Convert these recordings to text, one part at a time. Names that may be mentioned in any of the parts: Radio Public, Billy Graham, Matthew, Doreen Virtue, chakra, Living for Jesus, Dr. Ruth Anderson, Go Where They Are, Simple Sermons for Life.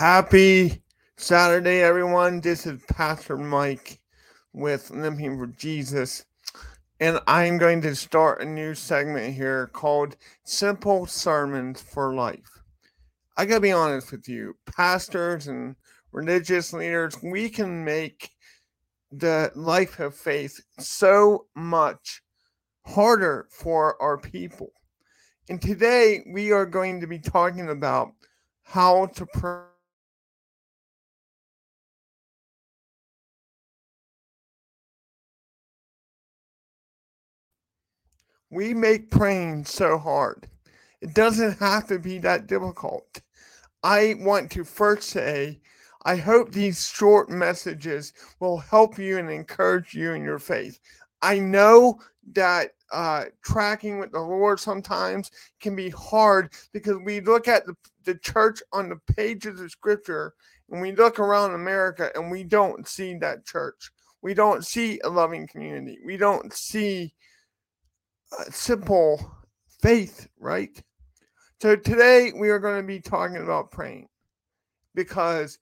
Happy Saturday, everyone. This is Pastor Mike with Living for Jesus, and I'm going to start a new segment here called Simple Sermons for Life. I gotta be honest with you, pastors and religious leaders, we can make the life of faith so much harder for our people. And today we are going to be talking about how to pray. We make praying so hard. It doesn't have to be that difficult. I want to first say, I hope these short messages will help you and encourage you in your faith. I know that tracking with the Lord sometimes can be hard because we look at the church on the pages of Scripture and we look around America and we don't see that church. We don't see a loving community. We don't see simple faith, right? So today we are going to be talking about praying, because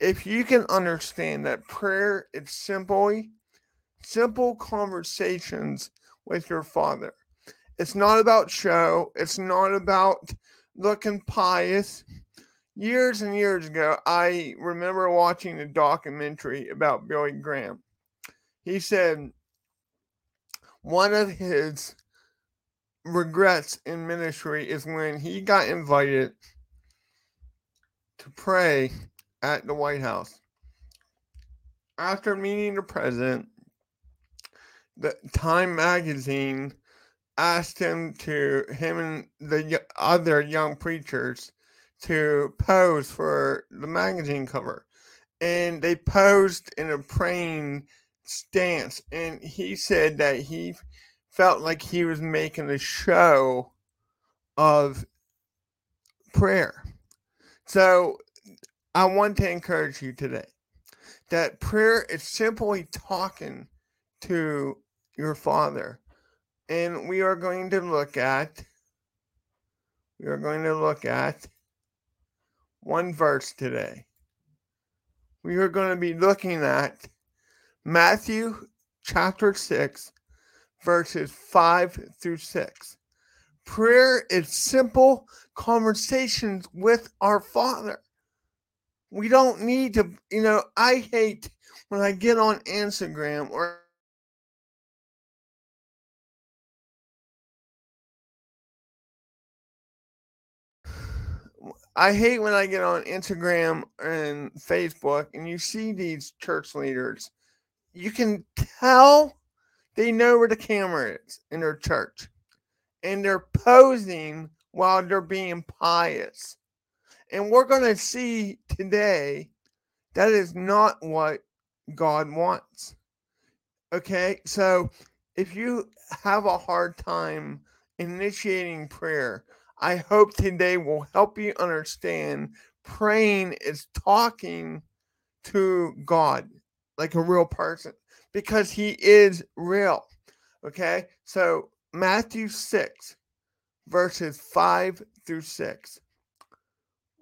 if you can understand that prayer is simple conversations with your Father. It's not about show. It's not about looking pious. Years and years ago, I remember watching a documentary about Billy Graham. He said one of his regrets in ministry is when he got invited to pray at the White House. After meeting the president, the Time magazine asked him and the other young preachers to pose for the magazine cover. And they posed in a praying stance. And he said that he felt like he was making a show of prayer. So I want to encourage you today that prayer is simply talking to your Father. And we are going to look at one verse today. We are going to be looking at Matthew chapter 6, verses 5 through 6. Prayer is simple conversations with our Father. We don't need to, I hate when I get on Instagram or and Facebook and you see these church leaders. You can tell they know where the camera is in their church. And they're posing while they're being pious. And we're going to see today that is not what God wants. Okay, so if you have a hard time initiating prayer, I hope today will help you understand praying is talking to God like a real person, because he is real. Okay, so Matthew 6, verses 5 through 6.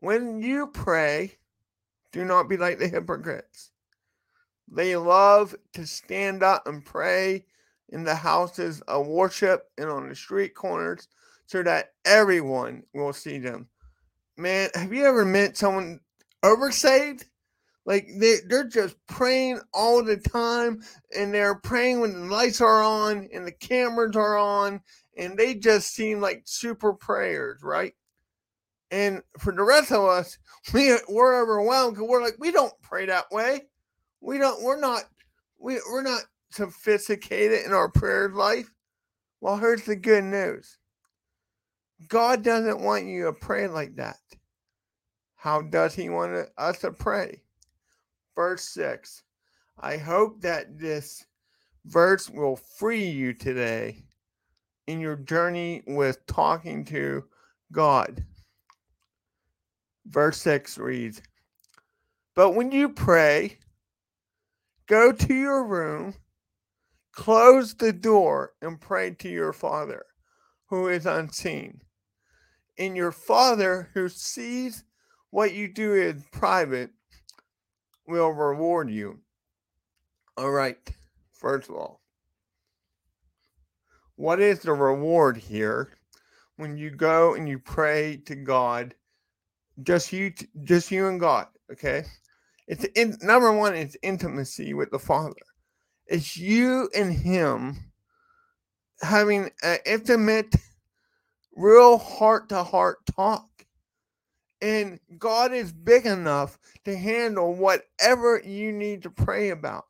When you pray, do not be like the hypocrites. They love to stand up and pray in the houses of worship and on the street corners, so that everyone will see them. Man, have you ever met someone oversaved? Like, they're just praying all the time, and they're praying when the lights are on and the cameras are on, and they just seem like super prayers, right? And for the rest of us, we're overwhelmed because we're like, we don't pray that way. We're not sophisticated in our prayer life. Well, here's the good news. God doesn't want you to pray like that. How does he want us to pray? Verse 6. I hope that this verse will free you today in your journey with talking to God. Verse 6 reads, "But when you pray, go to your room, close the door, and pray to your Father who is unseen. And your Father who sees What you do in private will reward you. All right, first of all, what is the reward here when you go and you pray to God, just you and God, okay? Number one, it's intimacy with the Father. It's you and Him having an intimate, real heart-to-heart talk. And God is big enough to handle whatever you need to pray about.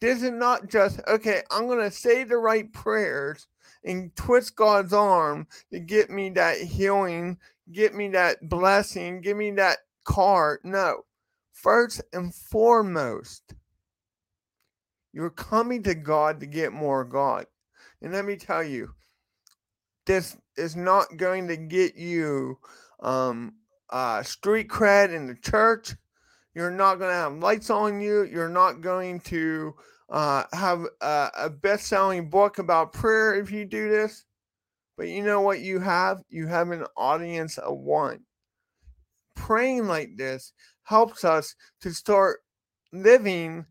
This is not just, okay, I'm going to say the right prayers and twist God's arm to get me that healing, get me that blessing, give me that car. No. First and foremost, you're coming to God to get more God. And let me tell you, this is not going to get you street cred in the church. You're not going to have lights on you. You're not going to have a best-selling book about prayer if you do this. But you know what you have? You have an audience of one. Praying like this helps us to start living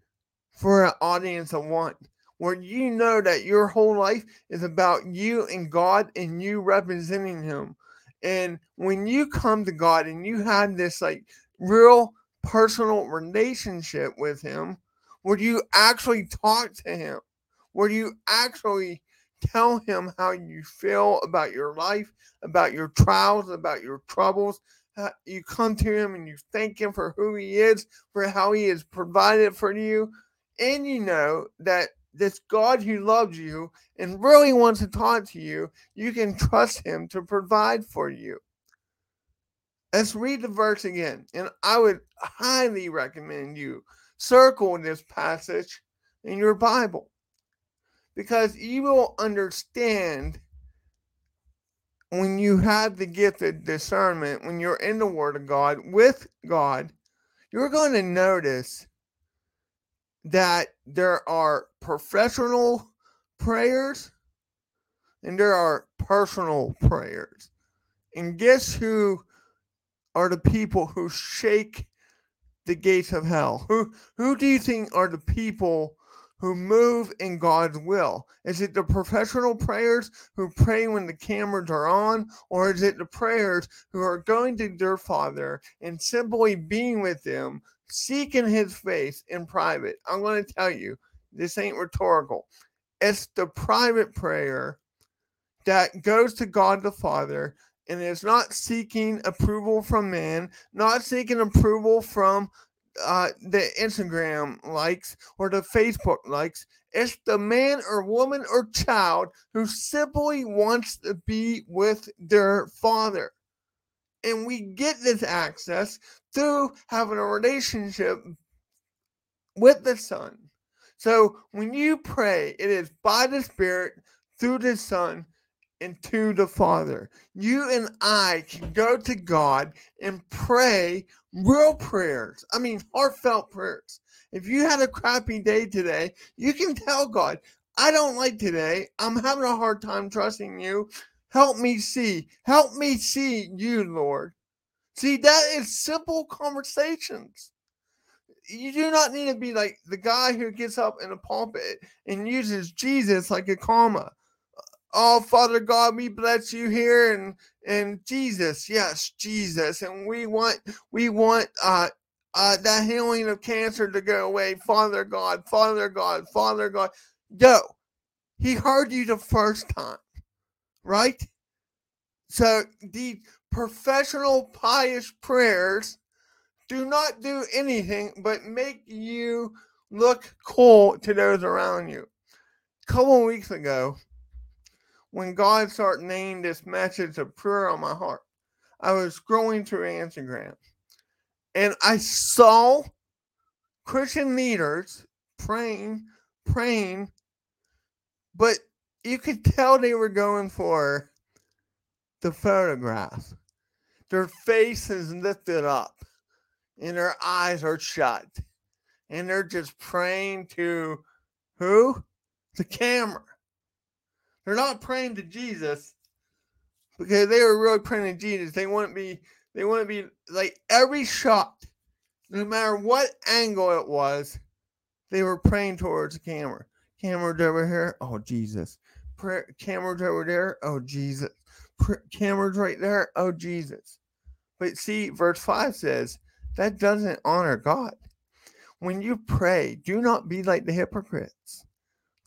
for an audience of one, where you know that your whole life is about you and God and you representing Him. And when you come to God and you have this like real personal relationship with Him, where you actually talk to Him, where you actually tell Him how you feel about your life, about your trials, about your troubles, you come to Him and you thank Him for who He is, for how He has provided for you. And you know that this God who loves you and really wants to talk to you, you can trust Him to provide for you. Let's read the verse again. And I would highly recommend you circle this passage in your Bible, because you will understand when you have the gift of discernment, when you're in the Word of God, with God, you're going to notice that there are professional prayers and there are personal prayers. And guess who are the people who shake the gates of hell? Who do you think are the people who move in God's will? Is it the professional prayers who pray when the cameras are on? Or is it the prayers who are going to their Father and simply being with Him, seeking His face in private? I'm going to tell you, this ain't rhetorical. It's the private prayer that goes to God the Father and is not seeking approval from man, not seeking approval from the Instagram likes or the Facebook likes. It's the man or woman or child who simply wants to be with their Father. And we get this access through having a relationship with the Son. So when you pray, it is by the Spirit, through the Son, and to the Father. You and I can go to God and pray real prayers. I mean, heartfelt prayers. If you had a crappy day today, you can tell God, I don't like today. I'm having a hard time trusting you. Help me see you, Lord. See, that is simple conversations. You do not need to be like the guy who gets up in a pulpit and uses Jesus like a comma. Oh, Father God, we bless you here and Jesus. Yes, Jesus. And we want that healing of cancer to go away. Father God, Father God, Father God. Yo, He heard you the first time, right? So the professional pious prayers do not do anything but make you look cool to those around you. A couple of weeks ago, when God started naming this message of prayer on my heart, I was scrolling through Instagram and I saw Christian leaders praying, but you could tell they were going for the photograph. Their face is lifted up and their eyes are shut and they're just praying to who? The camera. They're not praying to Jesus, because they were really praying to Jesus, they wouldn't be They want to be like every shot, no matter what angle it was, they were praying towards the camera. Camera's over here. Oh, Jesus. Camera's over there. Oh, Jesus. Camera's right there. Oh, Jesus. But see, verse 5 says that doesn't honor God. When you pray, do not be like the hypocrites.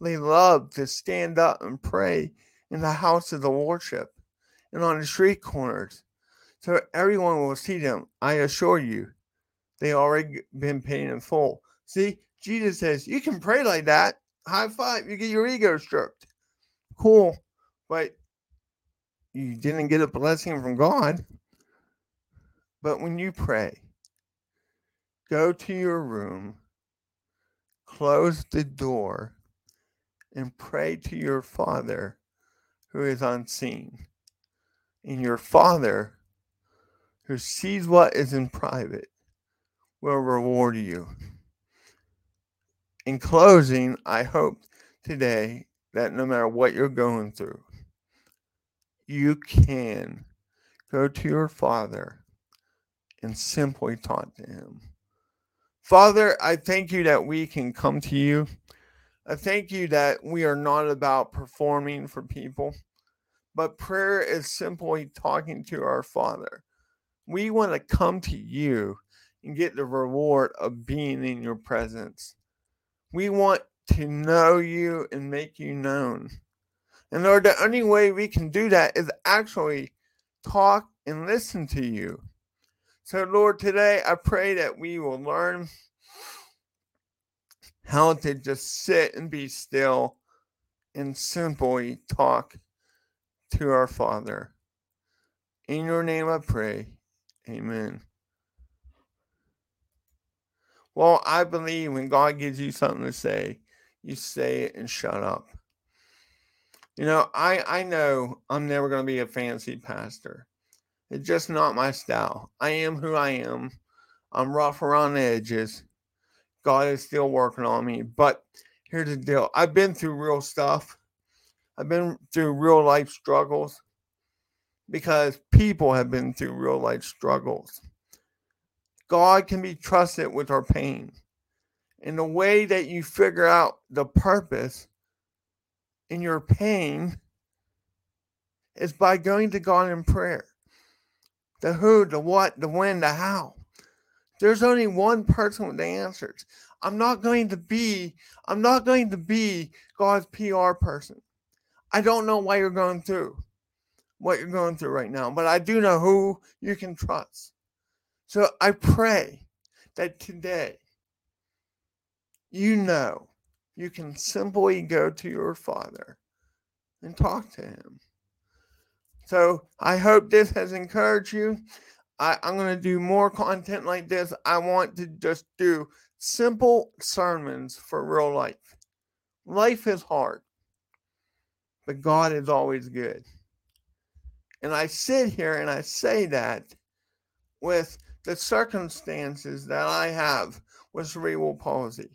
They love to stand up and pray in the house of the worship and on the street corners, so everyone will see them. I assure you, they already been paid in full. See, Jesus says, you can pray like that. High five. You get your ego stripped. Cool. But you didn't get a blessing from God. But when you pray, go to your room, close the door, and pray to your Father who is unseen. And your Father who sees what is in private will reward you. In closing, I hope today that no matter what you're going through, you can go to your Father and simply talk to Him. Father, I thank you that we can come to you. I thank you that we are not about performing for people, but prayer is simply talking to our Father. We want to come to you and get the reward of being in your presence. We want to know you and make you known. And Lord, the only way we can do that is actually talk and listen to you. So Lord, today I pray that we will learn how to just sit and be still and simply talk to our Father. In your name I pray. Amen. Well, I believe when God gives you something to say, you say it and shut up. You know, I know I'm never going to be a fancy pastor. It's just not my style. I am who I am. I'm rough around the edges. God is still working on me. But here's the deal. I've been through real stuff. I've been through real life struggles because people have been through real life struggles. God can be trusted with our pain. And the way that you figure out the purpose in your pain is by going to God in prayer. The who, the what, the when, the how. There's only one person with the answers. I'm not going to be God's PR person. I don't know why you're going through what you're going through right now, but I do know who you can trust. So I pray that today, you know, you can simply go to your Father and talk to Him. So I hope this has encouraged you. I'm going to do more content like this. I want to just do simple sermons for real life. Life is hard, but God is always good. And I sit here and I say that with the circumstances that I have with cerebral palsy.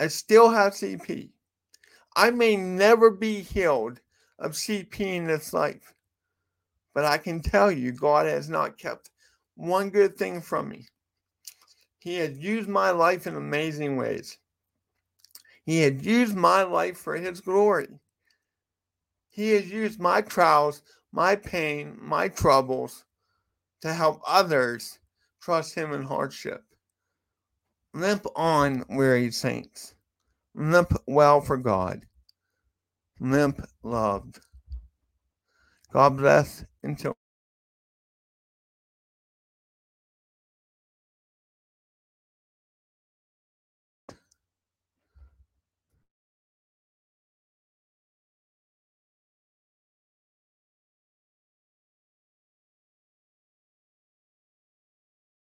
I still have CP. I may never be healed of CP in this life, but I can tell you God has not kept one good thing from me. He has used my life in amazing ways. He has used my life for His glory. He has used my trials, my pain, my troubles to help others trust Him in hardship. Limp on, weary saints. Limp well for God. Limp loved. God bless until